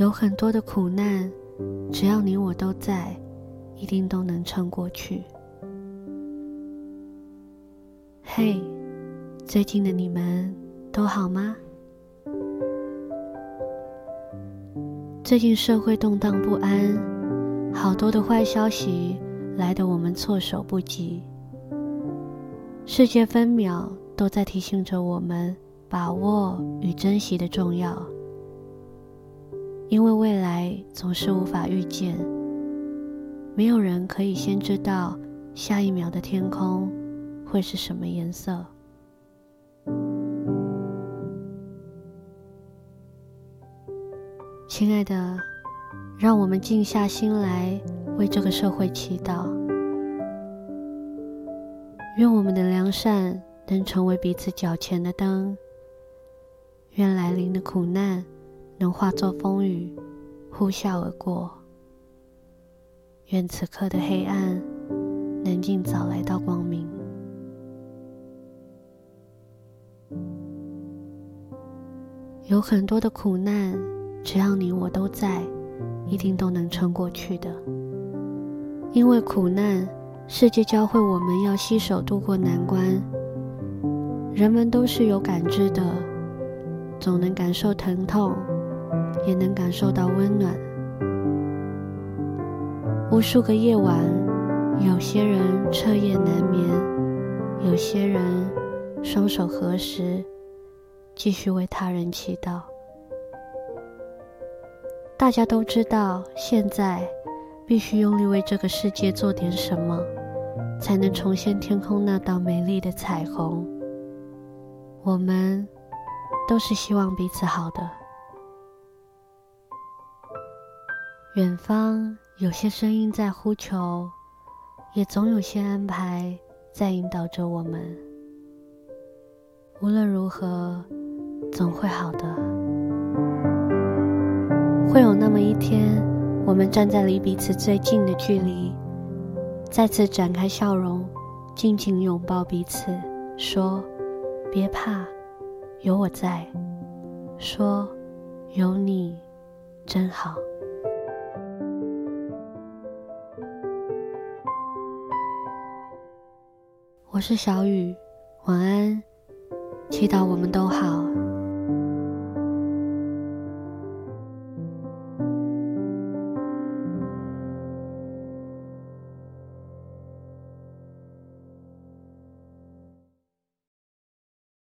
有很多的苦难，只要你我都在，一定都能撑过去。嘿，最近的你们都好吗？最近社会动荡不安，好多的坏消息来得我们措手不及，世界分秒都在提醒着我们把握与珍惜的重要，因为未来总是无法预见，没有人可以先知道下一秒的天空会是什么颜色。亲爱的，让我们静下心来为这个社会祈祷，愿我们的良善能成为彼此脚前的灯，愿来临的苦难能化作风雨呼啸而过，愿此刻的黑暗能尽早来到光明。有很多的苦难，只要你我都在，一定都能撑过去的。因为苦难，世界教会我们要携手度过难关。人们都是有感知的，总能感受疼痛，也能感受到温暖。无数个夜晚，有些人彻夜难眠，有些人双手合十，继续为他人祈祷。大家都知道，现在必须用力为这个世界做点什么，才能重现天空那道美丽的彩虹。我们都是希望彼此好的。远方有些声音在呼求，也总有些安排在引导着我们。无论如何，总会好的。会有那么一天，我们站在离彼此最近的距离，再次展开笑容，尽情拥抱彼此，说别怕，有我在，说有你真好。我是小雨，晚安，祈祷我们都好。